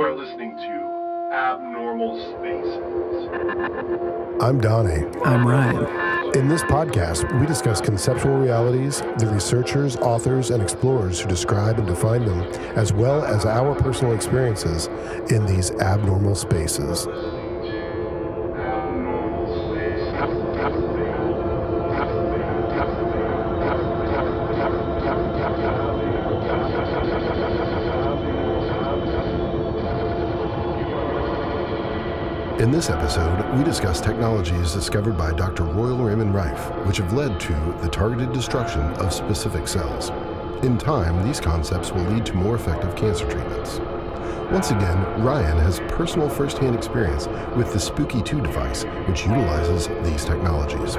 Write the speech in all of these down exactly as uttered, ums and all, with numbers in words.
You are listening to Abnormal Spaces. I'm Donnie. I'm Ryan. In this podcast, we discuss conceptual realities, the researchers, authors, and explorers who describe and define them, as well as our personal experiences in these abnormal spaces. In this episode, we discuss technologies discovered by Doctor Royal Raymond Rife, which have led to the targeted destruction of specific cells. In time, these concepts will lead to more effective cancer treatments. Once again, Ryan has personal first-hand experience with the Spooky two device, which utilizes these technologies.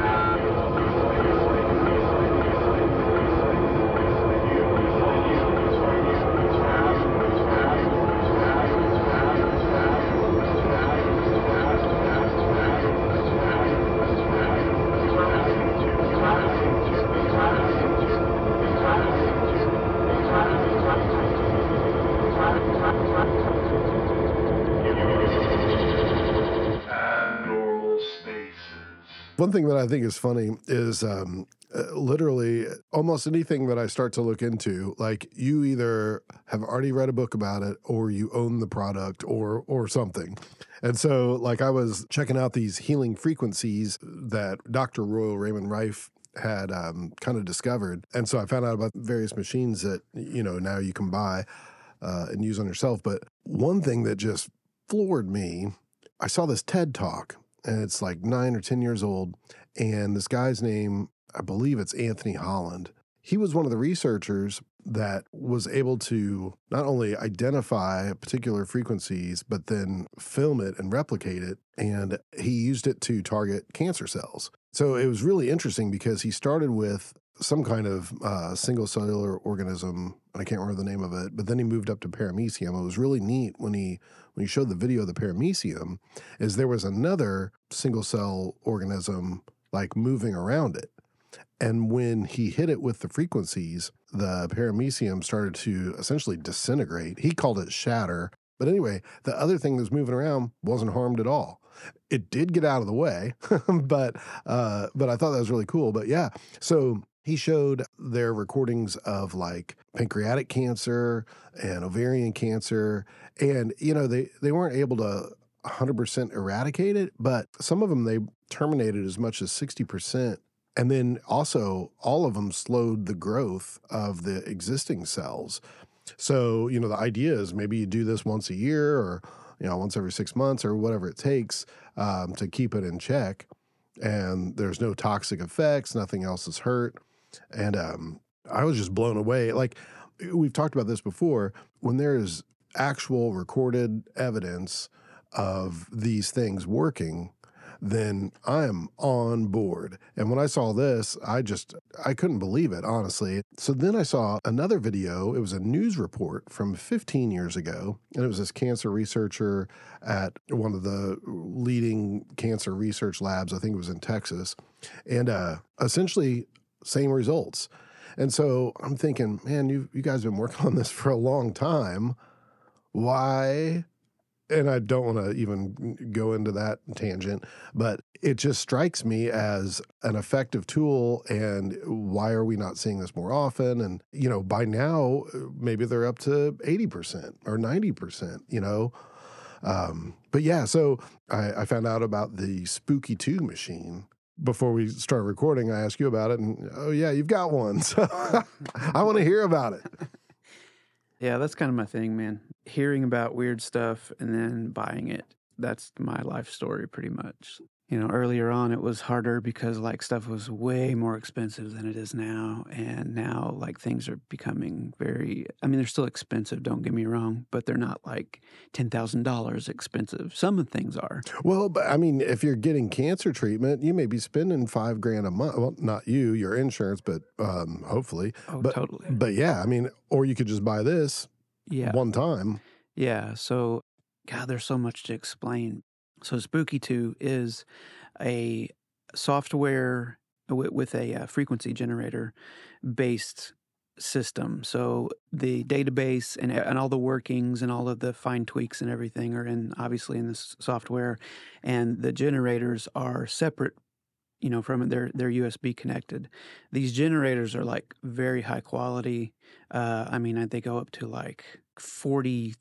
One thing that I think is funny is um, literally almost anything that I start to look into, like you either have already read a book about it or you own the product or or something. And so like I was checking out these healing frequencies that Doctor Royal Raymond Rife had um, kind of discovered. And so I found out about various machines that, you know, now you can buy uh, and use on yourself. But one thing that just floored me, I saw this TED Talk. And it's like nine or ten years old. And this guy's name, I believe it's Anthony Holland. He was one of the researchers that was able to not only identify particular frequencies, but then film it and replicate it. And he used it to target cancer cells. So it was really interesting because he started with some kind of uh, single cellular organism, and I can't remember the name of it, but then he moved up to paramecium. It was really neat when he when he showed the video of the paramecium, is there was another single cell organism like moving around it. And when he hit it with the frequencies, the paramecium started to essentially disintegrate. He called it shatter. But anyway, the other thing that was moving around wasn't harmed at all. It did get out of the way, but uh, but I thought that was really cool. But yeah, so he showed their recordings of like pancreatic cancer and ovarian cancer. And, you know, they, they weren't able to one hundred percent eradicate it, but some of them they terminated as much as sixty percent. And then also all of them slowed the growth of the existing cells. So, you know, the idea is maybe you do this once a year or, you know, once every six months or whatever it takes um, to keep it in check. And there's no toxic effects. Nothing else is hurt. And um, I was just blown away. Like, we've talked about this before. When there is actual recorded evidence of these things working, then I am on board. And when I saw this, I just, I couldn't believe it, honestly. So then I saw another video. It was a news report from fifteen years ago. And it was this cancer researcher at one of the leading cancer research labs. I think it was in Texas. And uh, essentially, same results. And so I'm thinking, man, you you guys have been working on this for a long time. Why? And I don't want to even go into that tangent, but it just strikes me as an effective tool. And why are we not seeing this more often? And, you know, by now, maybe they're up to eighty percent or ninety percent, you know. Um, but yeah, so I, I found out about the Spooky two machine. Before we start recording, I asked you about it. And, oh, yeah, you've got one. So I want to hear about it. Yeah, that's kind of my thing, man. Hearing about weird stuff and then buying it. That's my life story pretty much. You know, earlier on it was harder because like stuff was way more expensive than it is now. And now like things are becoming very, I mean, they're still expensive, don't get me wrong, but they're not like ten thousand dollars expensive. Some things are. Well, but I mean, if you're getting cancer treatment, you may be spending five grand a month. Well, not you, your insurance, but um, hopefully. Oh, but, totally. But yeah, I mean, or you could just buy this yeah. one time. Yeah. So, God, there's so much to explain. So Spooky two is a software with a frequency generator based system. So the database and, and all the workings and all of the fine tweaks and everything are in, obviously, in this software, and the generators are separate, you know, from they're they're U S B connected. These generators are like very high quality. Uh, I mean, they go up to like forty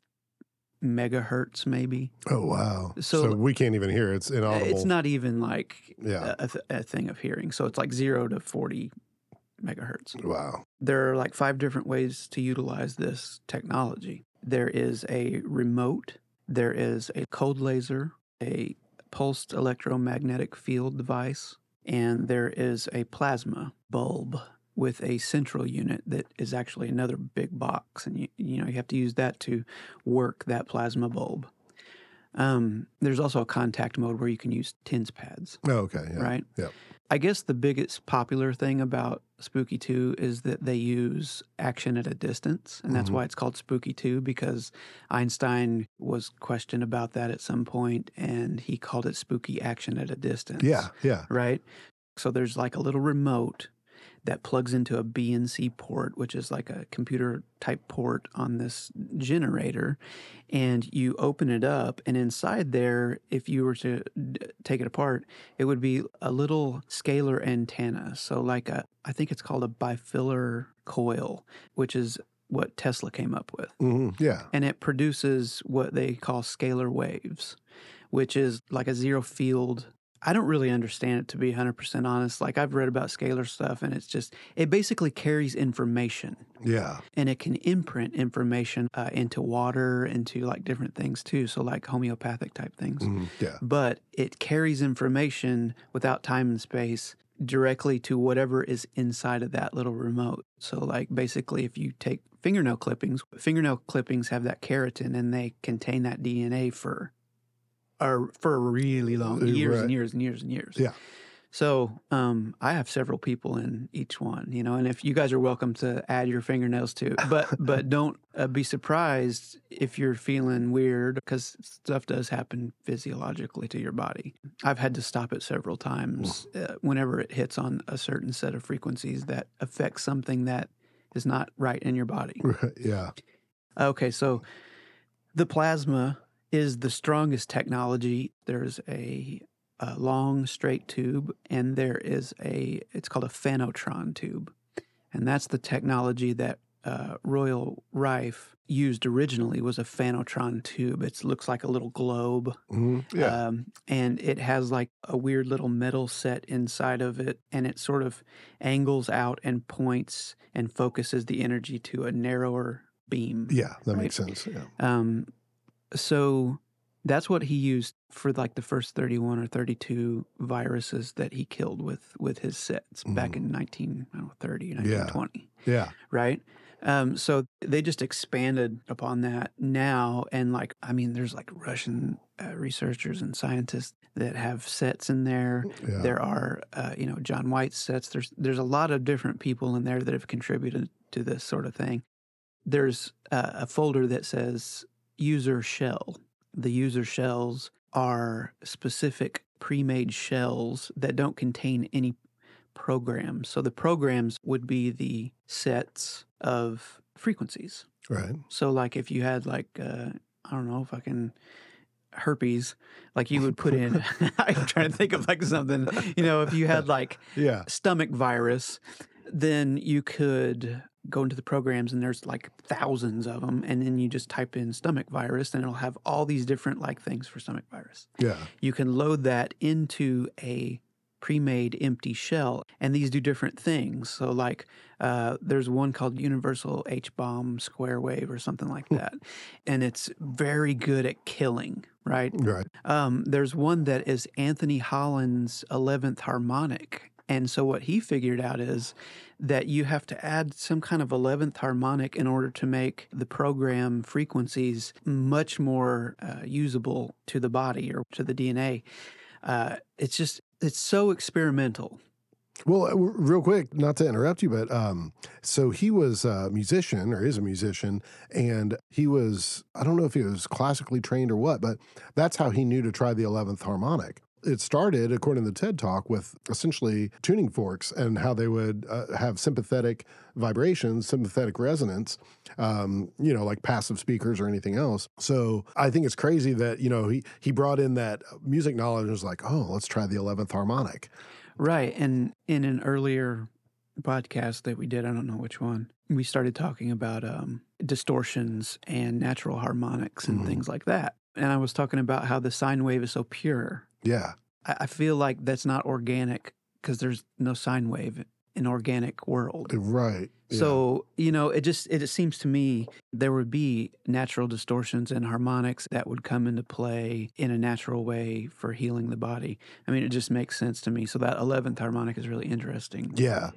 megahertz maybe. Oh, wow. So, so we can't even hear. It's inaudible. It's not even like yeah. a, a thing of hearing. So it's like zero to forty megahertz. Wow. There are like five different ways to utilize this technology. There is a remote. There is a cold laser, a pulsed electromagnetic field device, and there is a plasma bulb with a central unit that is actually another big box, and you, you know you have to use that to work that plasma bulb. Um, there's also a contact mode where you can use TENS pads. Oh, okay. Yeah. Right? Yeah. I guess the biggest popular thing about Spooky two is that they use action at a distance, and that's mm-hmm. why it's called Spooky two, because Einstein was questioned about that at some point, and he called it spooky action at a distance. Yeah, yeah. Right? So there's like a little remote that plugs into a B N C port, which is like a computer-type port on this generator, and you open it up, and inside there, if you were to d- take it apart, it would be a little scalar antenna, so like a, I think it's called a bifilar coil, which is what Tesla came up with. Mm-hmm. Yeah. And it produces what they call scalar waves, which is like a zero-field. I don't really understand it, to be one hundred percent honest. Like, I've read about scalar stuff, and it's just, it basically carries information. Yeah. And it can imprint information uh, into water, into, like, different things, too. So, like, homeopathic type things. Mm, yeah. But it carries information without time and space directly to whatever is inside of that little remote. So, like, basically, if you take fingernail clippings, fingernail clippings have that keratin, and they contain that D N A for... Are for really long years right. and years and years and years. Yeah. So um, I have several people in each one, you know. And if you guys are welcome to add your fingernails too, but but don't uh, be surprised if you're feeling weird, because stuff does happen physiologically to your body. I've had to stop it several times uh, whenever it hits on a certain set of frequencies that affects something that is not right in your body. Yeah. Okay, so the plasma is the strongest technology. There's a, a long straight tube, and there is a, it's called a phanotron tube. And that's the technology that uh, Royal Rife used originally, was a phanotron tube. It looks like a little globe. Mm-hmm. Yeah. Um, and it has like a weird little metal set inside of it, and it sort of angles out and points and focuses the energy to a narrower beam. Yeah, that right? makes sense. Yeah. Um, So that's what he used for like the first thirty-one or thirty-two viruses that he killed with, with his sets mm. back in nineteen thirty, nineteen twenty. Yeah. yeah. Right? Um, so they just expanded upon that now. And like, I mean, there's like Russian uh, researchers and scientists that have sets in there. Yeah. There are, uh, you know, John White's sets. There's, there's a lot of different people in there that have contributed to this sort of thing. There's uh, a folder that says... user shell. The user shells are specific pre-made shells that don't contain any programs. So the programs would be the sets of frequencies. Right. So like if you had like, uh, I don't know, fucking herpes, like you would put in, I'm trying to think of like something, you know, if you had like yeah. stomach virus, then you could... go into the programs, and there's like thousands of them, and then you just type in stomach virus, and it'll have all these different like things for stomach virus. Yeah. You can load that into a pre-made empty shell, and these do different things. So like uh, there's one called Universal H-Bomb Square Wave or something like that, and it's very good at killing, right? Right. Um, there's one that is Anthony Holland's eleventh Harmonic. And so what he figured out is that you have to add some kind of eleventh harmonic in order to make the program frequencies much more uh, usable to the body or to the D N A. Uh, it's just, it's so experimental. Well, real quick, not to interrupt you, but um, so he was a musician, or is a musician, and he was, I don't know if he was classically trained or what, but that's how he knew to try the eleventh harmonic. It started, according to the TED Talk, with essentially tuning forks and how they would uh, have sympathetic vibrations, sympathetic resonance, um, you know, like passive speakers or anything else. So I think it's crazy that, you know, he, he brought in that music knowledge and was like, oh, let's try the eleventh harmonic. Right. And in an earlier podcast that we did, I don't know which one, we started talking about um, distortions and natural harmonics and mm-hmm. things like that. And I was talking about how the sine wave is so pure. Yeah. I feel like that's not organic because there's no sine wave in organic world. Right. Yeah. So, you know, it just, it, it seems to me there would be natural distortions and harmonics that would come into play in a natural way for healing the body. I mean, it just makes sense to me. So that eleventh harmonic is really interesting. Yeah.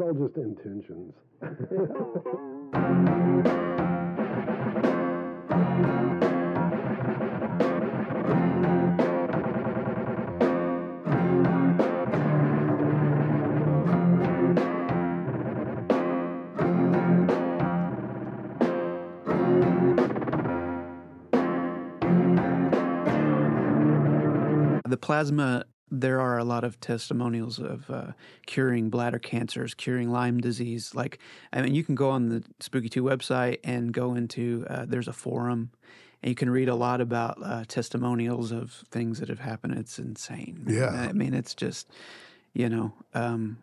All just intentions. The plasma. There are a lot of testimonials of uh, curing bladder cancers, curing Lyme disease. Like, I mean, you can go on the Spooky two website and go into, uh, there's a forum, and you can read a lot about uh, testimonials of things that have happened. It's insane. Yeah. I mean, it's just, you know, um,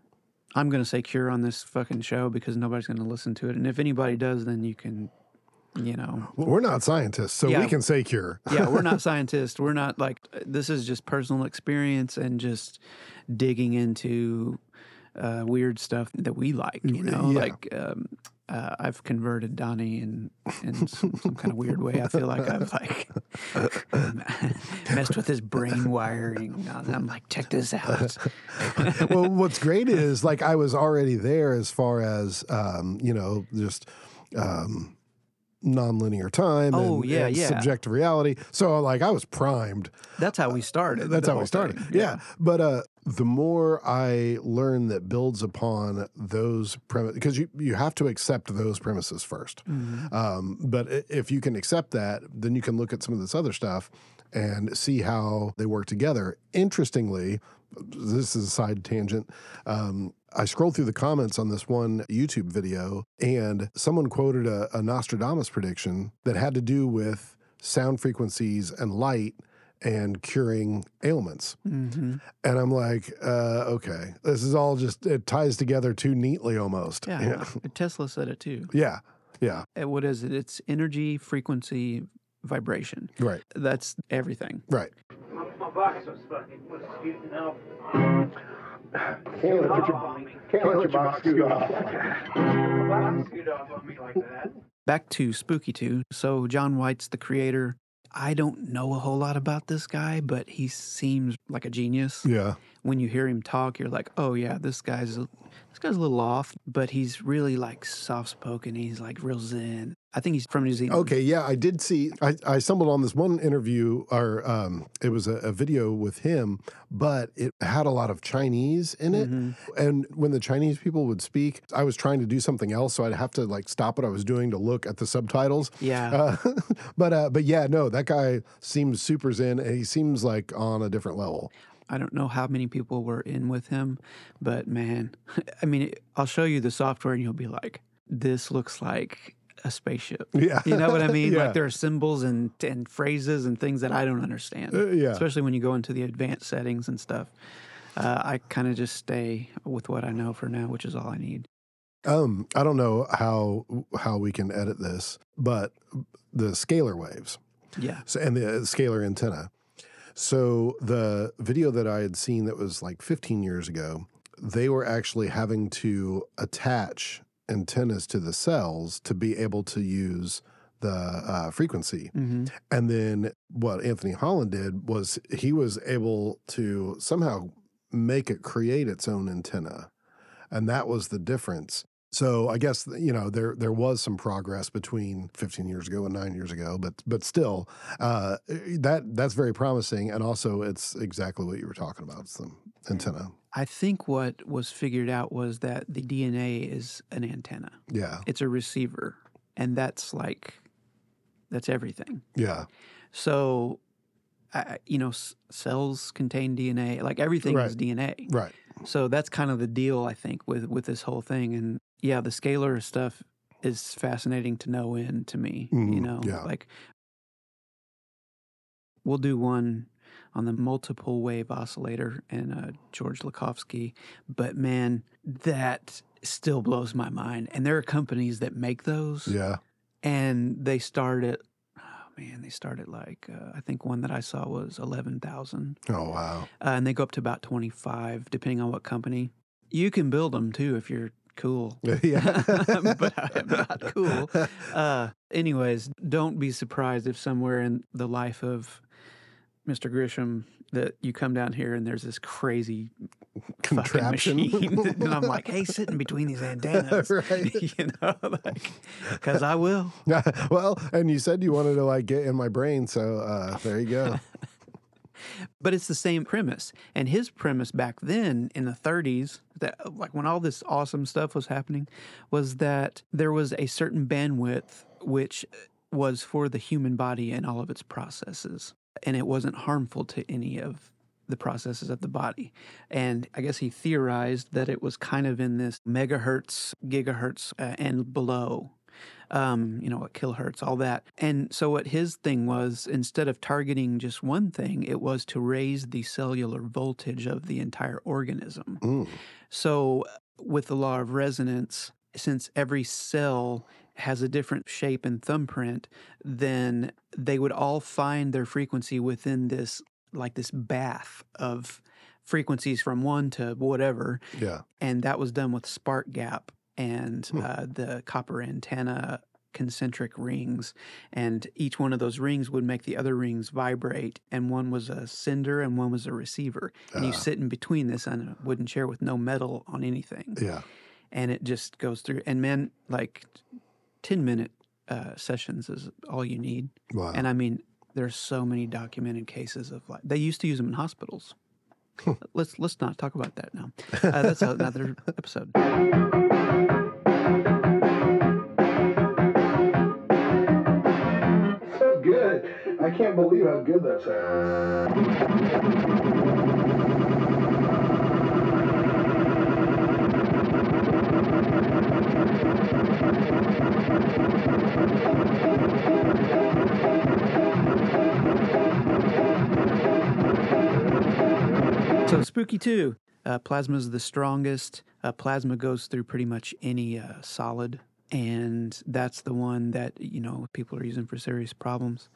I'm going to say cure on this fucking show because nobody's going to listen to it. And if anybody does, then you can... You know, well, we're not scientists, so yeah, we can say cure. Yeah, we're not scientists. We're not like, this is just personal experience and just digging into uh, weird stuff that we like, you know, yeah. like um, uh, I've converted Donnie in, in some, some kind of weird way. I feel like I've like messed with his brain wiring. I'm like, check this out. Well, what's great is like, I was already there as far as, um, you know, just, um, nonlinear time oh, and, yeah, and yeah. subjective reality. So like I was primed. That's how we started. That's how we started. Yeah. yeah. But uh, the more I learn that builds upon those premises, because you, you have to accept those premises first. Mm-hmm. Um, but if you can accept that, then you can look at some of this other stuff and see how they work together. Interestingly, this is a side tangent. Um, I scrolled through the comments on this one YouTube video, and someone quoted a, a Nostradamus prediction that had to do with sound frequencies and light and curing ailments. Mm-hmm. And I'm like, uh, okay, this is all just, it ties together too neatly almost. Yeah, yeah. Tesla said it too. Yeah, yeah. And what is it? It's energy, frequency, vibration. Right. That's everything. Right. My box was fucking scooting up. Can't let your box scoot off. Box scoot off on me like that. Back to Spooky two. So John White's the creator. I don't know a whole lot about this guy, but he seems like a genius. Yeah. When you hear him talk, you're like, oh yeah, this guy's a, this guy's a little off, but he's really like soft spoken. He's like real zen. I think he's from New Zealand. Okay, yeah, I did see, I, I stumbled on this one interview, or um, it was a, a video with him, but it had a lot of Chinese in it. Mm-hmm. And when the Chinese people would speak, I was trying to do something else, so I'd have to like stop what I was doing to look at the subtitles. Yeah. Uh, but, uh, but yeah, no, that guy seems super zen, and he seems like on a different level. I don't know how many people were in with him, but man, I mean, I'll show you the software and you'll be like, this looks like a spaceship. Yeah. You know what I mean? Yeah. Like there are symbols and, and phrases and things that I don't understand. Uh, yeah. Especially when you go into the advanced settings and stuff. Uh, I kind of just stay with what I know for now, which is all I need. Um, I don't know how how we can edit this, but the scalar waves. Yeah. So, and the scalar antenna. So the video that I had seen that was like fifteen years ago, they were actually having to attach antennas to the cells to be able to use the uh, frequency. Mm-hmm. And then what Anthony Holland did was he was able to somehow make it create its own antenna. And that was the difference. So I guess, you know, there there was some progress between fifteen years ago and nine years ago, but but still, uh, that that's very promising. And also, it's exactly what you were talking about, it's the antenna. I think what was figured out was that the D N A is an antenna. Yeah. It's a receiver. And that's like, that's everything. Yeah. So, I, you know, s- cells contain D N A. Like, everything right. is D N A. Right. So that's kind of the deal, I think, with, with this whole thing. And, yeah, the scalar stuff is fascinating to no end to me, mm, you know? Yeah. Like, we'll do one on the multiple wave oscillator and uh, George Likovsky. But, man, that still blows my mind. And there are companies that make those. Yeah. And they start at, oh, man, they start at like, uh, I think one that I saw was eleven thousand. Oh, wow. Uh, and they go up to about twenty-five, depending on what company. You can build them, too, if you're cool. Yeah. But I am not cool. Uh, anyways, don't be surprised if somewhere in the life of Mister Grisham that you come down here and there's this crazy contraption machine. And I'm like, hey, sit in between these antennas. Right. You know, like, because I will. Well, and you said you wanted to like get in my brain, so uh, there you go. But it's the same premise. And his premise back then in the thirties, that like when all this awesome stuff was happening, was that there was a certain bandwidth which was for the human body and all of its processes. And it wasn't harmful to any of the processes of the body. And I guess he theorized that it was kind of in this megahertz, gigahertz, uh, and below, um, you know, what kilohertz, all that. And so what his thing was, instead of targeting just one thing, it was to raise the cellular voltage of the entire organism. Ooh. So with the law of resonance, since every cell has a different shape and thumbprint, then they would all find their frequency within this, like this bath of frequencies from one to whatever. Yeah. And that was done with spark gap and hmm. uh, the copper antenna concentric rings. And each one of those rings would make the other rings vibrate. And one was a sender and one was a receiver. And uh. you sit in between this on a wooden chair with no metal on anything. Yeah. And it just goes through. And man, like ten-minute uh, sessions is all you need. Wow. And I mean, there's so many documented cases of like, they used to use them in hospitals. let's let's not talk about that now. Uh, that's another episode. So good. I can't believe how good that sounds. So Spooky two, uh, plasma is the strongest. Uh, plasma goes through pretty much any uh, solid, and that's the one that, you know, people are using for serious problems.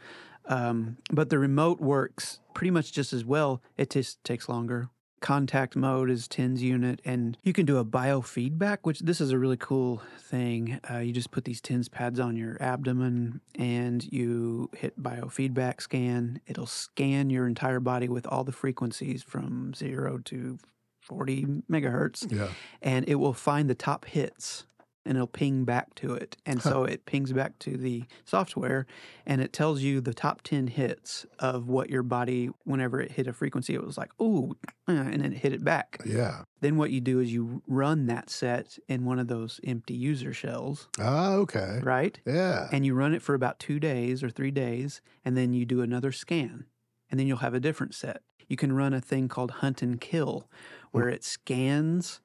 Um, but the remote works pretty much just as well. It just takes longer. Contact mode is TENS unit, and you can do a biofeedback, which this is a really cool thing. Uh, you just put these TENS pads on your abdomen, and you hit biofeedback scan. It'll scan your entire body with all the frequencies from zero to forty megahertz, yeah. and it will find the top hits, and it'll ping back to it. And huh. so it pings back to the software, and it tells you the top ten hits of what your body, whenever it hit a frequency, it was like, ooh, and then it hit it back. Yeah. Then what you do is you run that set in one of those empty user shells. Ah, okay. Right? Yeah. And you run it for about two days or three days, and then you do another scan, and then you'll have a different set. You can run a thing called hunt and kill, where mm. it scans,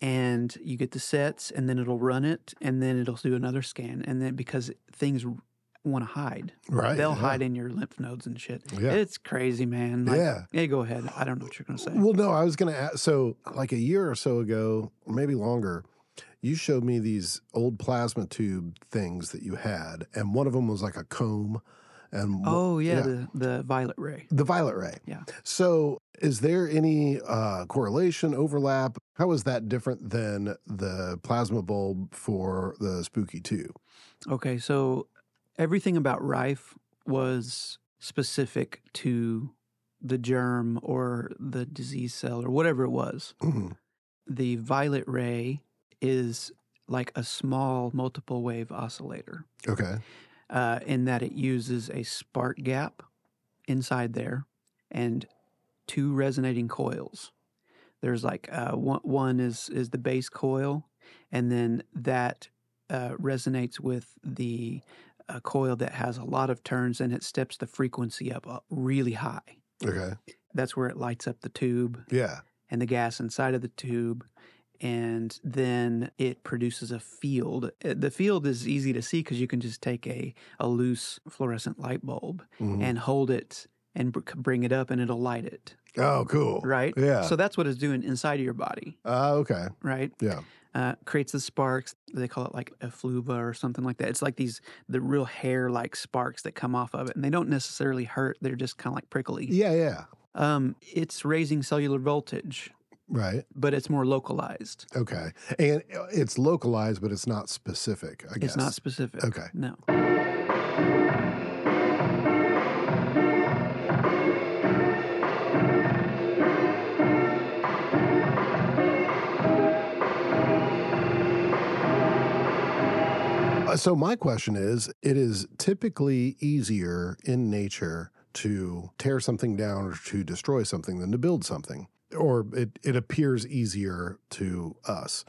and you get the sets, and then it'll run it, and then it'll do another scan. And then because things want to hide. Right. They'll yeah. hide in your lymph nodes and shit. Yeah. It's crazy, man. Like, yeah. Yeah, go ahead. I don't know what you're going to say. Well, no, I was going to ask. So like a year or so ago, maybe longer, you showed me these old plasma tube things that you had, and one of them was like a comb. And oh, yeah, yeah. The, the violet ray. The violet ray. Yeah. So is there any uh, correlation, overlap? How is that different than the plasma bulb for the Spooky two? Okay, so everything about Rife was specific to the germ or the disease cell or whatever it was. Mm-hmm. The violet ray is like a small multiple wave oscillator. Okay. Uh, in that it uses a spark gap inside there and two resonating coils. There's like uh, one, one is, is the base coil, and then that uh, resonates with the uh, coil that has a lot of turns, and it steps the frequency up uh, really high. Okay. That's where it lights up the tube. Yeah. And the gas inside of the tube, and then it produces a field. The field is easy to see because you can just take a, a loose fluorescent light bulb mm-hmm. and hold it and b- bring it up, and it'll light it. Oh, cool. Right? Yeah. So that's what it's doing inside of your body. Oh, uh, okay. Right? Yeah. Uh, creates the sparks. They call it like effluva or something like that. It's like these, the real hair-like sparks that come off of it, and they don't necessarily hurt. They're just kind of like prickly. Yeah, yeah. Um, it's raising cellular voltage. Right. But it's more localized. Okay. And it's localized, but it's not specific, I guess. It's not specific. Okay. No. So my question is, it is typically easier in nature to tear something down or to destroy something than to build something. Or it, it appears easier to us.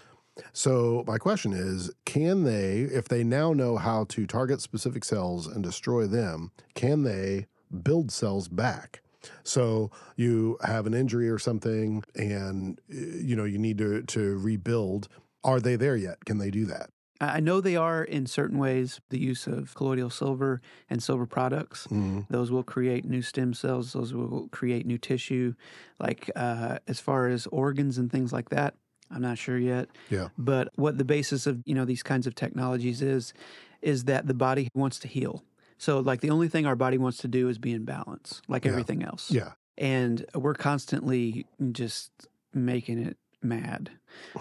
So my question is, can they, if they now know how to target specific cells and destroy them, can they build cells back? So you have an injury or something and, you know, you need to, to rebuild. Are they there yet? Can they do that? I know they are in certain ways. The use of colloidal silver and silver products, mm-hmm. those will create new stem cells. Those will create new tissue. Like uh, as far as organs and things like that, I'm not sure yet. Yeah. But what the basis of, you know, these kinds of technologies is, is that the body wants to heal. So like the only thing our body wants to do is be in balance, like yeah. everything else. Yeah. And we're constantly just making it mad.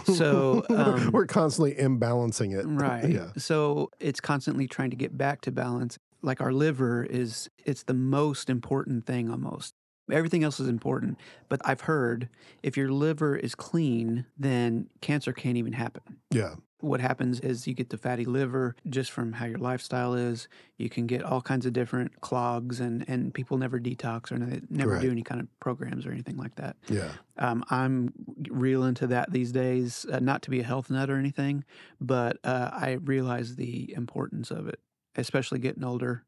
So um, we're constantly imbalancing it. Right. Yeah. So it's constantly trying to get back to balance. Like our liver is, it's the most important thing almost. Everything else is important. But I've heard if your liver is clean, then cancer can't even happen. Yeah. What happens is you get the fatty liver just from how your lifestyle is. You can get all kinds of different clogs, and, and people never detox or they never right. do any kind of programs or anything like that. Yeah, um, I'm real into that these days, uh, not to be a health nut or anything, but uh, I realize the importance of it, especially getting older.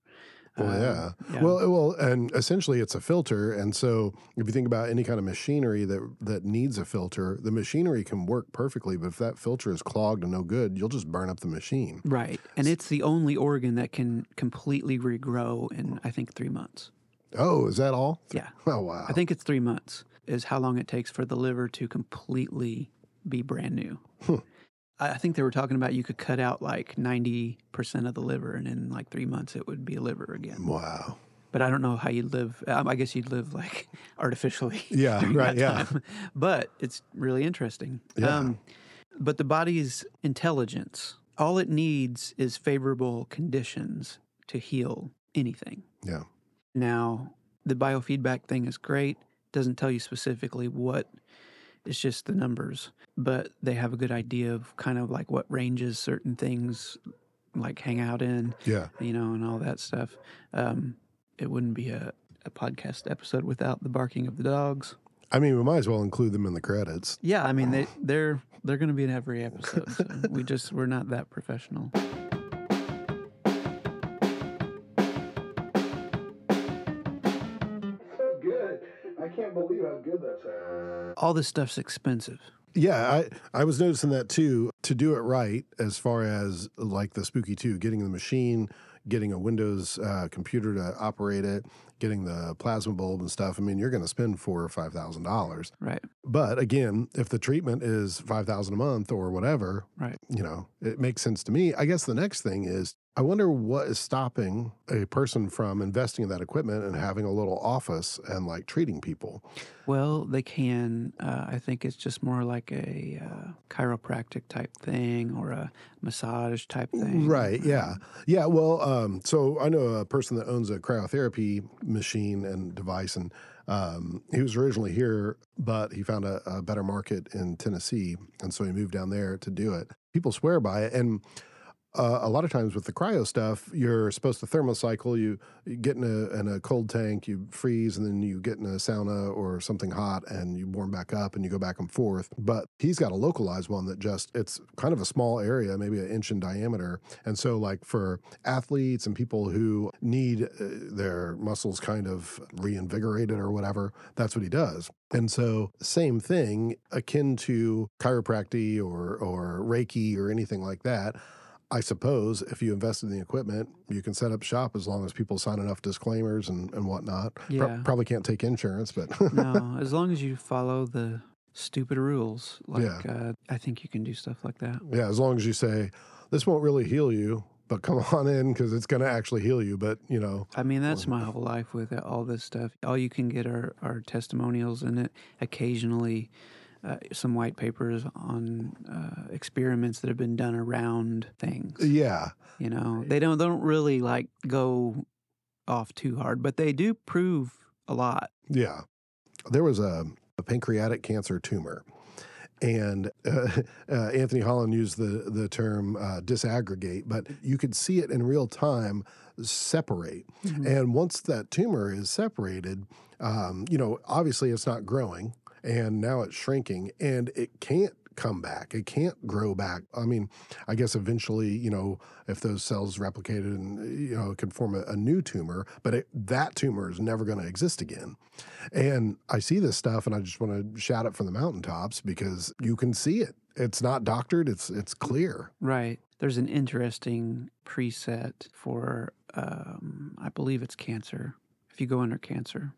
Well, yeah. yeah. Well, well, and essentially it's a filter. And so if you think about any kind of machinery that, that needs a filter, the machinery can work perfectly, but if that filter is clogged and no good, you'll just burn up the machine. Right. And it's the only organ that can completely regrow in, I think, three months. Oh, is that all? Yeah. Oh, wow. I think it's three months is how long it takes for the liver to completely be brand new. Hmm. I think they were talking about you could cut out like ninety percent of the liver, and in like three months it would be a liver again. Wow. But I don't know how you'd live. Um, I guess you'd live like artificially. Yeah, right, yeah. Time. But it's really interesting. Yeah. Um, but the body's intelligence, all it needs is favorable conditions to heal anything. Yeah. Now, the biofeedback thing is great. It doesn't tell you specifically what. It's just the numbers, but they have a good idea of kind of like what ranges certain things like hang out in, yeah, you know, and all that stuff. Um, it wouldn't be a, a podcast episode without the barking of the dogs. I mean, we might as well include them in the credits. Yeah, I mean, they, they're they're going to be in every episode. So we just we're not that professional. All this stuff's expensive. Yeah, I, I was noticing that too. To do it right, as far as like the Spooky two, getting the machine, getting a Windows uh, computer to operate it, getting the plasma bulb and stuff, I mean, you're going to spend four or five thousand dollars. Right. But again, if the treatment is five thousand dollars a month or whatever, right. you know, it makes sense to me. I guess the next thing is, I wonder what is stopping a person from investing in that equipment and having a little office and like treating people. Well, they can. Uh, I think it's just more like a uh, chiropractic type thing or a massage type thing. Right. Yeah. Yeah. Well, um, so I know a person that owns a cryotherapy machine and device, and um, he was originally here, but he found a, a better market in Tennessee, and so he moved down there to do it. people swear by it. And uh, a lot of times with the cryo stuff, you're supposed to thermocycle. You, you get in a, in a cold tank, you freeze, and then you get in a sauna or something hot, and you warm back up, and you go back and forth. But he's got a localized one that just, it's kind of a small area, maybe an inch in diameter. And so like for athletes and people who need uh, their muscles kind of reinvigorated or whatever, that's what he does. And so same thing, akin to chiropractic or, or Reiki or anything like that. I suppose if you invest in the equipment, you can set up shop as long as people sign enough disclaimers and, and whatnot. Yeah. Pro- probably can't take insurance, but... No, as long as you follow the stupid rules, like yeah. uh, I think you can do stuff like that. Yeah, as long as you say, this won't really heal you, but come on in because it's going to actually heal you, but, you know... I mean, that's my whole life with all this stuff. All you can get are, are testimonials, and it occasionally... Uh, some white papers on uh, experiments that have been done around things. Yeah. You know, they don't, they don't really, like, go off too hard, but they do prove a lot. Yeah. There was a, a pancreatic cancer tumor, and uh, uh, Anthony Holland used the, the term uh, disaggregate, but you could see it in real time separate. Mm-hmm. And once that tumor is separated, um, you know, obviously it's not growing. And now it's shrinking, and it can't come back. It can't grow back. I mean, I guess eventually, you know, if those cells replicated and, you know, it could form a, a new tumor, but it, that tumor is never going to exist again. And I see this stuff, and I just want to shout it from the mountaintops because you can see it. It's not doctored. It's it's clear. Right. There's an interesting preset for, um, I believe it's cancer, if you go under cancer.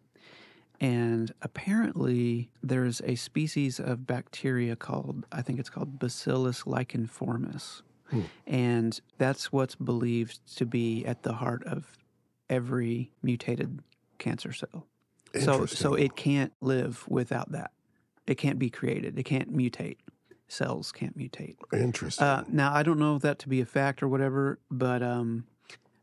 And apparently there's a species of bacteria called, I think it's called Bacillus licheniformis. Hmm. And that's what's believed to be at the heart of every mutated cancer cell. So so it can't live without that. It can't be created. It can't mutate. Cells can't mutate. Interesting. Uh, now, I don't know that to be a fact or whatever, but... um,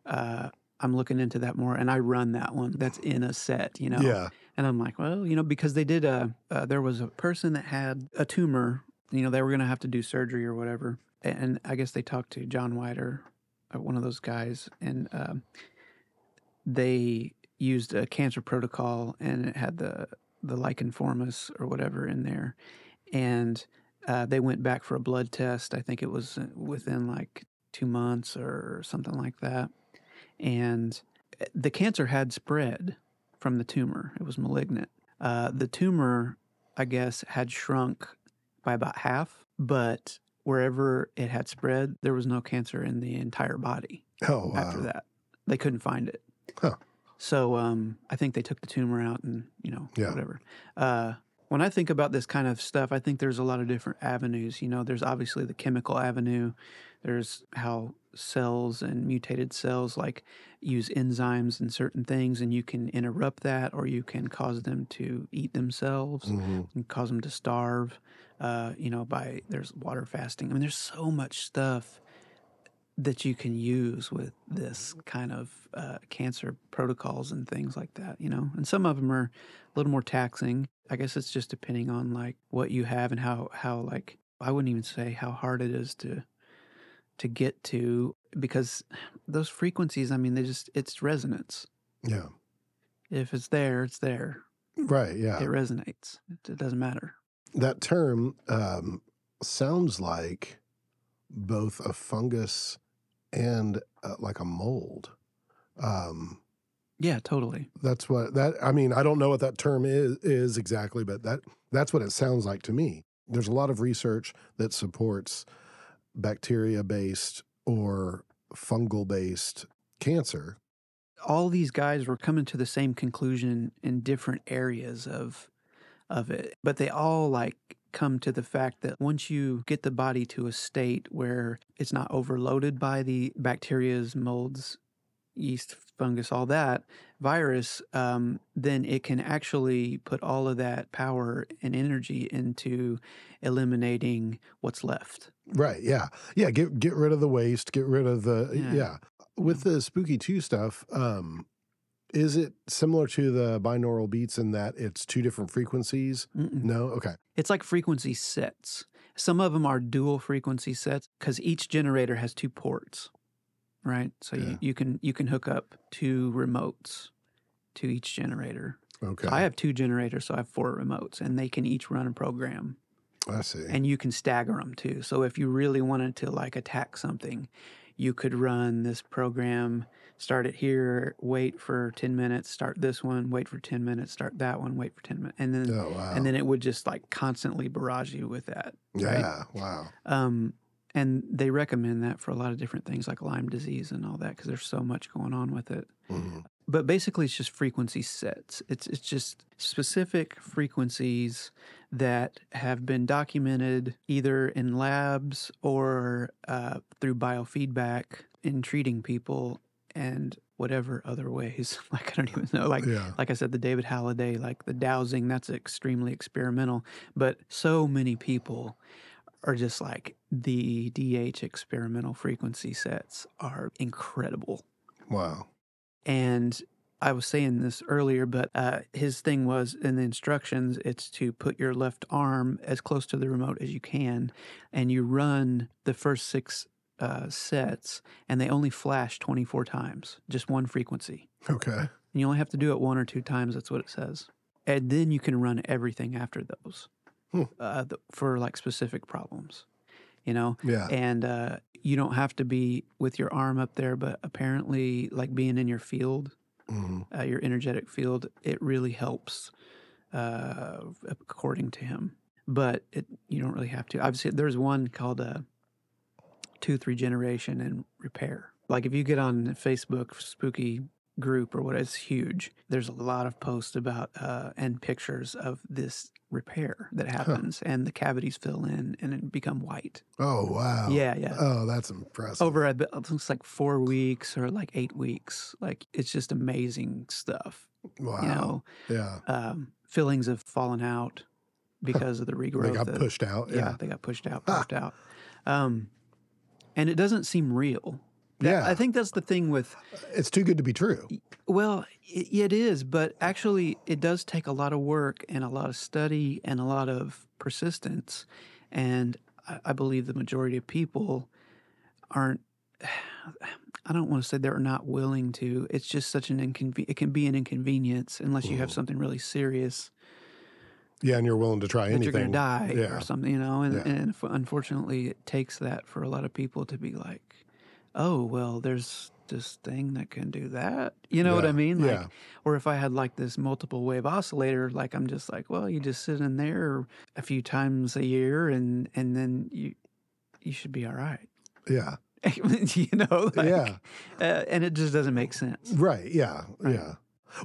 uh, I'm looking into that more, and I run that one. That's in a set, you know? Yeah. And I'm like, well, you know, because they did a, uh, there was a person that had a tumor, you know, they were going to have to do surgery or whatever. And I guess they talked to John White or one of those guys, and um, they used a cancer protocol, and it had the, the licheniformis or whatever in there. And uh, they went back for a blood test. I think it was within like two months or something like that. And the cancer had spread from the tumor. It was malignant. Uh, the tumor, I guess, had shrunk by about half, but wherever it had spread, there was no cancer in the entire body. Oh, wow. After that. They couldn't find it. Huh. So um, I think they took the tumor out and, you know, yeah. whatever. Uh, when I think about this kind of stuff, I think there's a lot of different avenues. You know, there's obviously the chemical avenue. There's how... cells and mutated cells like use enzymes and certain things, and you can interrupt that, or you can cause them to eat themselves mm-hmm. and cause them to starve, uh, you know, by there's water fasting. I mean, there's so much stuff that you can use with this kind of uh, cancer protocols and things like that, you know, and some of them are a little more taxing. I guess it's just depending on like what you have and how, how like, I wouldn't even say how hard it is to to get to, because those frequencies, I mean, they just, it's resonance. Yeah. If it's there, it's there. Right, yeah. It resonates. It, it doesn't matter. That term um, sounds like both a fungus and uh, like a mold. Um, yeah, totally. That's what, that. I mean, I don't know what that term is, is exactly, but that that's what it sounds like to me. There's a lot of research that supports bacteria-based or fungal-based cancer. All these guys were coming to the same conclusion in different areas of of it, but they all like come to the fact that once you get the body to a state where it's not overloaded by the bacterias, molds, yeast, fungus, all that, virus, um, then it can actually put all of that power and energy into eliminating what's left. Right, yeah. Yeah, get get rid of the waste, get rid of the, yeah. yeah. With the Spooky two stuff, um, is it similar to the binaural beats in that it's two different frequencies? Mm-mm. No? Okay. It's like frequency sets. Some of them are dual frequency sets because each generator has two ports, right? So yeah. you, you can you can hook up two remotes to each generator. Okay. So I have two generators, so I have four remotes, and they can each run a program. I see. And you can stagger them too. So if you really wanted to like attack something, you could run this program, start it here, wait for ten minutes, start this one, wait for ten minutes, start that one, wait for ten minutes. And then oh, wow. and then it would just like constantly barrage you with that. Right? Yeah, wow. Um, and they recommend that for a lot of different things like Lyme disease and all that because there's so much going on with it. Mm-hmm. But basically it's just frequency sets. It's it's just specific frequencies that have been documented either in labs or uh, through biofeedback in treating people and whatever other ways. Like, I don't even know. Like, yeah. like I said, the David Halliday, like the dowsing, that's extremely experimental. But so many people are just like the D H experimental frequency sets are incredible. Wow. And I was saying this earlier, but uh, his thing was in the instructions, it's to put your left arm as close to the remote as you can, and you run the first six uh, sets, and they only flash twenty-four times, just one frequency. Okay. And you only have to do it one or two times, that's what it says. And then you can run everything after those hmm. uh, for like specific problems, you know? Yeah. And uh, you don't have to be with your arm up there, but apparently like being in your field, mm-hmm. uh, your energetic field, it really helps uh, according to him. But it, you don't really have to. Obviously, there's one called uh, two three generation and repair. Like if you get on Facebook Spooky group or what, it's huge. There's a lot of posts about uh, and pictures of this repair that happens huh. and the cavities fill in and it become white. Oh, wow. Yeah, yeah. Oh, that's impressive. Over, a bit, it looks like four weeks or like eight weeks. Like, it's just amazing stuff. Wow. You know? Yeah. Um, fillings have fallen out because of the regrowth. They got of, pushed out. Yeah. yeah, they got pushed out, pushed ah. out. Um, and it doesn't seem real. That, yeah. I think that's the thing with... It's too good to be true. Well, it, it is, but actually it does take a lot of work and a lot of study and a lot of persistence. And I, I believe the majority of people aren't... I don't want to say they're not willing to. It's just such an inconvenience. It can be an inconvenience unless you Ooh. have something really serious. Yeah, and you're willing to try anything. You're going to die yeah. or something, you know? And, yeah. and unfortunately it takes that for a lot of people to be like... oh, well, there's this thing that can do that. You know yeah, what I mean? Like, yeah. Or if I had like this multiple wave oscillator, like I'm just like, well, you just sit in there a few times a year and, and then you you should be all right. Yeah. you know? Like, yeah. Uh, and it just doesn't make sense. Right, yeah, right. yeah.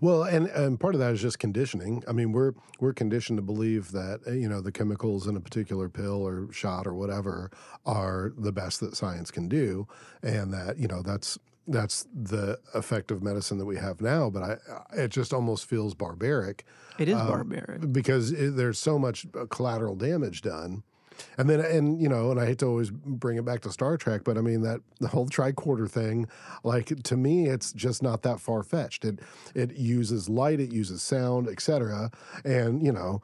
Well, and, and part of that is just conditioning. I mean, we're we're conditioned to believe that, you know, the chemicals in a particular pill or shot or whatever are the best that science can do, and that, you know, that's that's the effective medicine that we have now. But I, it just almost feels barbaric. It is um, barbaric. Because it, there's so much collateral damage done. And then, and you know, and I hate to always bring it back to Star Trek, but I mean that the whole tricorder thing, like to me, it's just not that far fetched. It it uses light, it uses sound, et cetera, and you know,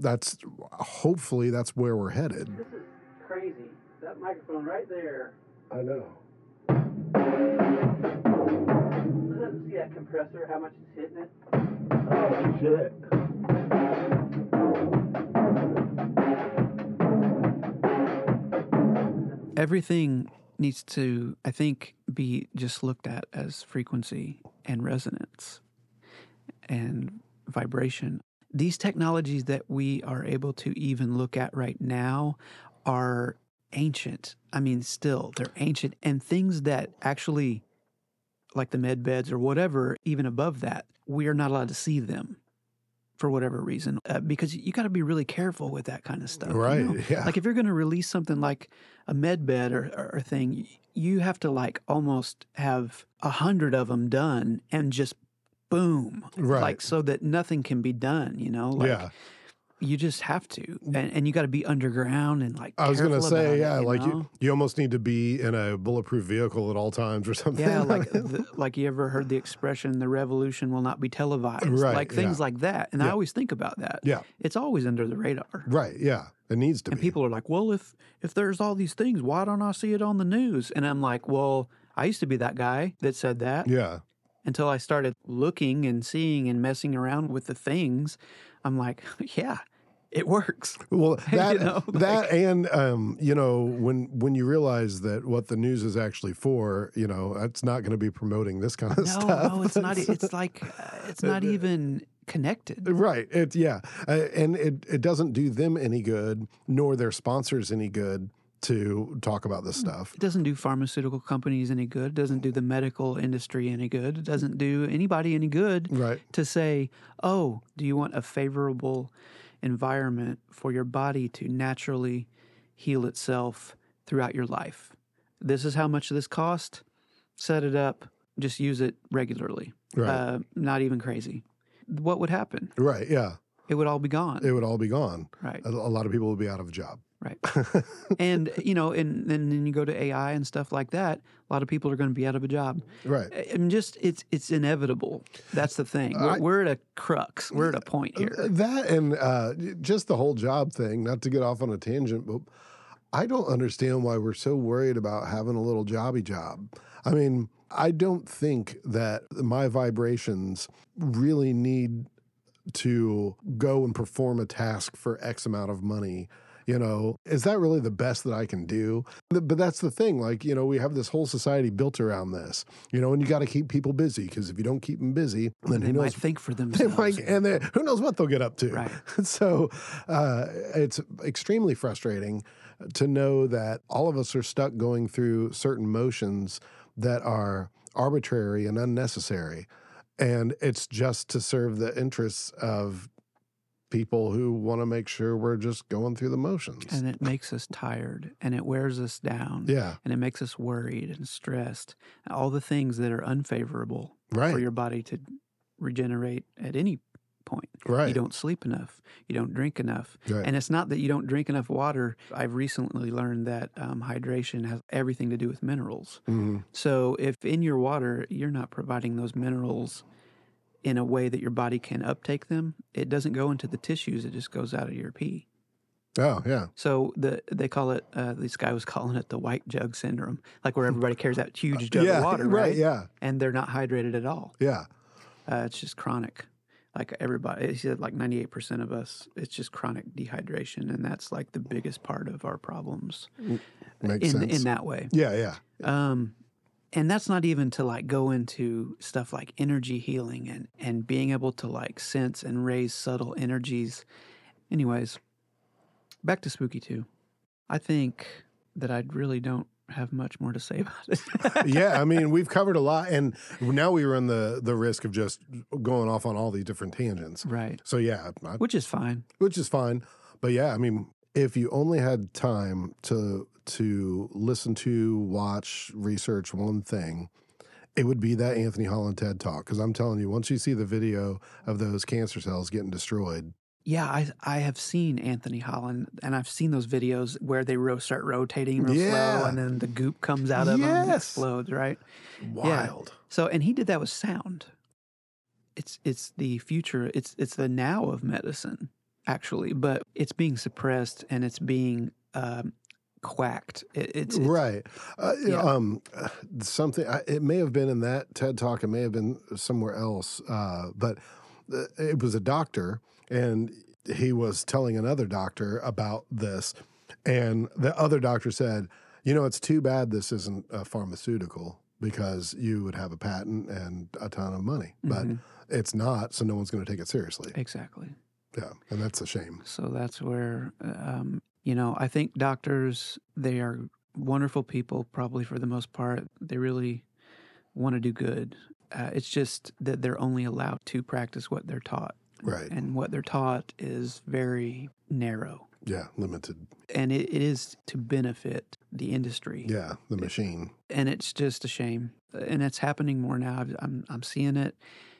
that's hopefully that's where we're headed. This is crazy. That microphone right there. I know. Let's see that compressor. How much it's hitting it? Oh shit. Everything needs to, I think, be just looked at as frequency and resonance and vibration. These technologies that we are able to even look at right now are ancient. I mean, still, they're ancient. And things that actually, like the med beds or whatever, even above that, we are not allowed to see them. For whatever reason, uh, because you got to be really careful with that kind of stuff. Right, you know? yeah. Like if you're going to release something like a med bed or, or, or thing, you have to like almost have a hundred of them done and just boom. Right. Like so that nothing can be done, you know? Like, yeah. You just have to, and, and you got to be underground and like. I was gonna say, yeah, it, you like know? you, you almost need to be in a bulletproof vehicle at all times or something. Yeah, like the, like you ever heard the expression, "The revolution will not be televised," right? Like things yeah. like that, and yeah. I always think about that. Yeah, it's always under the radar. Right. Yeah, it needs to. And be. And people are like, "Well, if if there's all these things, why don't I see it on the news?" And I'm like, "Well, I used to be that guy that said that." Yeah. Until I started looking and seeing and messing around with the things, I'm like, yeah, it works. Well, that you know, like, that and, um, you know, when when you realize that what the news is actually for, you know, it's not going to be promoting this kind of no, stuff. No, it's not. It's like uh, it's not even connected. Right. It, yeah. Uh, and it, it doesn't do them any good, nor their sponsors any good, to talk about this stuff. It doesn't do pharmaceutical companies any good. It doesn't do the medical industry any good. It doesn't do anybody any good right. to say, oh, do you want a favorable environment for your body to naturally heal itself throughout your life? This is how much this costs. Set it up. Just use it regularly. Right. Uh, not even crazy. What would happen? Right, yeah. It would all be gone. It would all be gone. Right. A, a lot of people would be out of a job. Right. And, you know, and, and then you go to A I and stuff like that, a lot of people are going to be out of a job. Right. And just, it's it's inevitable. That's the thing. We're, I, we're at a crux. We're at a point here. That and uh, just the whole job thing, not to get off on a tangent, but I don't understand why we're so worried about having a little jobby job. I mean, I don't think that my vibrations really need to go and perform a task for X amount of money. You know, is that really the best that I can do? But that's the thing. Like, you know, we have this whole society built around this, you know, and you got to keep people busy because if you don't keep them busy, then they who knows? Might think for themselves. They might, and they, who knows what they'll get up to. Right. So uh, it's extremely frustrating to know that all of us are stuck going through certain motions that are arbitrary and unnecessary. And it's just to serve the interests of people who want to make sure we're just going through the motions. And it makes us tired and it wears us down. Yeah. And it makes us worried and stressed. All the things that are unfavorable right. for your body to regenerate at any point. Right. You don't sleep enough. You don't drink enough. Right. And it's not that you don't drink enough water. I've recently learned that um, hydration has everything to do with minerals. Mm-hmm. So if in your water, you're not providing those minerals in a way that your body can uptake them, it doesn't go into the tissues. It just goes out of your pee. Oh, yeah. So the they call it, uh, this guy was calling it the white jug syndrome, like where everybody carries that huge jug yeah, of water, right? right? Yeah. And they're not hydrated at all. Yeah. Uh, it's just chronic. Like everybody, he said like ninety-eight percent of us, it's just chronic dehydration. And that's like the biggest part of our problems. Makes in, sense. In that way. Yeah, yeah. Um, And that's not even to like go into stuff like energy healing and, and being able to like sense and raise subtle energies. Anyways, back to Spooky two. I think that I really don't have much more to say about it. Yeah, I mean, we've covered a lot. And now we run the, the risk of just going off on all these different tangents. Right. So yeah. I, which is fine. Which is fine. But yeah, I mean, if you only had time to to listen to, watch, research one thing, it would be that Anthony Holland TED Talk. Because I'm telling you, once you see the video of those cancer cells getting destroyed. Yeah, I I have seen Anthony Holland, and I've seen those videos where they ro- start rotating real yeah. slow, and then the goop comes out of yes. them and explodes, right? Wild. Yeah. So, and he did that with sound. It's it's the future. It's it's the now of medicine, actually. But it's being suppressed, and it's being... Um, quacked. It, it's, it's right. Uh, yeah. Um, something. I, it may have been in that TED Talk. It may have been somewhere else. Uh, but it was a doctor, and he was telling another doctor about this, and the other doctor said, "You know, it's too bad this isn't a pharmaceutical because you would have a patent and a ton of money. But mm-hmm. it's not, so no one's going to take it seriously." Exactly. Yeah, and that's a shame. So that's where. Um, You know, I think doctors, they are wonderful people, probably for the most part. They really want to do good. Uh, it's just that they're only allowed to practice what they're taught. Right. And what they're taught is very narrow. Yeah, limited. And it, it is to benefit the industry. Yeah, the machine. And it's just a shame. And it's happening more now. I'm I'm seeing it.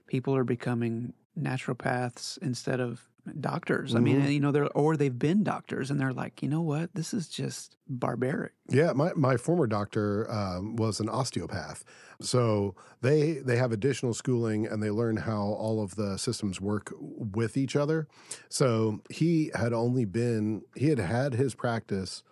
People are becoming naturopaths instead of doctors. Mm-hmm. I mean, you know, they're or they've been doctors and they're like, you know what, this is just barbaric. Yeah, my, my former doctor um, was an osteopath. So they they have additional schooling and they learn how all of the systems work with each other. So he had only been, he had had his practice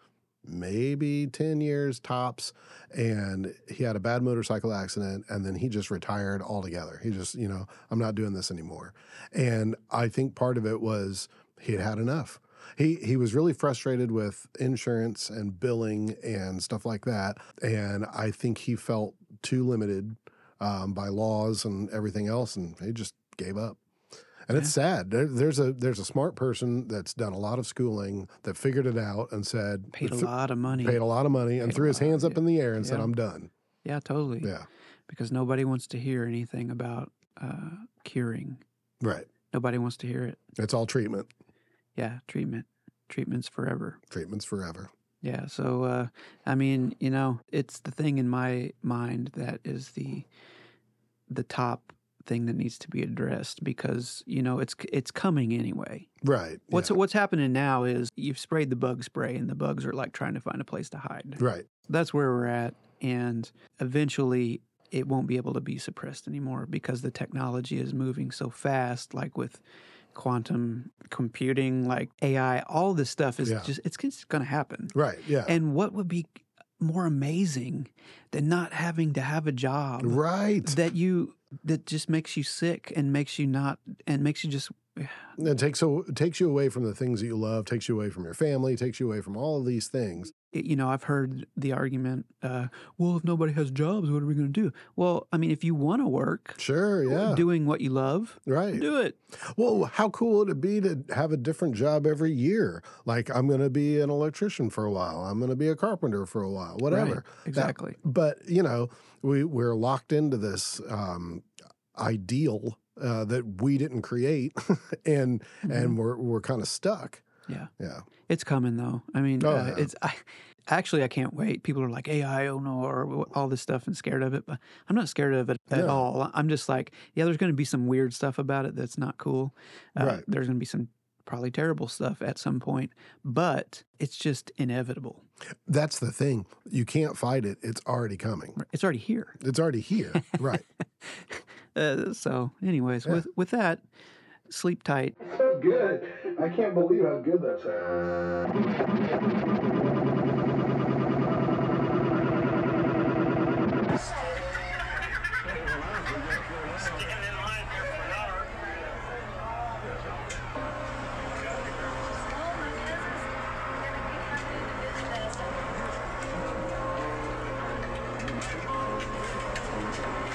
maybe ten years tops, and he had a bad motorcycle accident, and then he just retired altogether. He just, you know, I'm not doing this anymore. And I think part of it was he had had enough. He he was really frustrated with insurance and billing and stuff like that, and I think he felt too limited um, by laws and everything else, and he just gave up. And it's sad. There, there's a there's a smart person that's done a lot of schooling that figured it out and said— Paid a lot of money. Paid a lot of money and threw his hands up in the air and said, I'm done. Yeah, totally. Yeah. Because nobody wants to hear anything about uh, curing. Right. Nobody wants to hear it. It's all treatment. Yeah, treatment. Treatment's forever. Treatment's forever. Yeah. So, uh, I mean, you know, it's the thing in my mind that is the the top— thing that needs to be addressed, because you know it's it's coming anyway. Right. What's yeah. what's happening now is you've sprayed the bug spray, and the bugs are like trying to find a place to hide. Right. That's where we're at, and eventually it won't be able to be suppressed anymore because the technology is moving so fast, like with quantum computing, like A I. All this stuff is yeah. just it's, it's going to happen. Right. Yeah. And what would be more amazing than not having to have a job? Right. That you. That just makes you sick and makes you not, and makes you just. It takes, it takes you away from the things that you love, takes you away from your family, takes you away from all of these things. You know, I've heard the argument, uh, well, if nobody has jobs, what are we going to do? Well, I mean, if you want to work. Sure, yeah. Doing what you love. Right. Do it. Well, how cool would it be to have a different job every year? Like, I'm going to be an electrician for a while. I'm going to be a carpenter for a while, whatever. Right, exactly. That, but, you know, we, we're locked into this um, ideal Uh, that we didn't create, and mm-hmm. and we're we're kind of stuck. Yeah, yeah. It's coming though. I mean, oh, uh, yeah. it's I, actually I can't wait. People are like A I, oh no, or all this stuff, and scared of it. But I'm not scared of it at yeah. all. I'm just like, yeah, there's going to be some weird stuff about it that's not cool. Uh, right. There's going to be some probably terrible stuff at some point, but it's just inevitable. That's the thing. You can't fight it. It's already coming. It's already here. It's already here. Right. Uh, so, anyways, yeah. with with that, sleep tight. It's so good. I can't believe how good that sounds.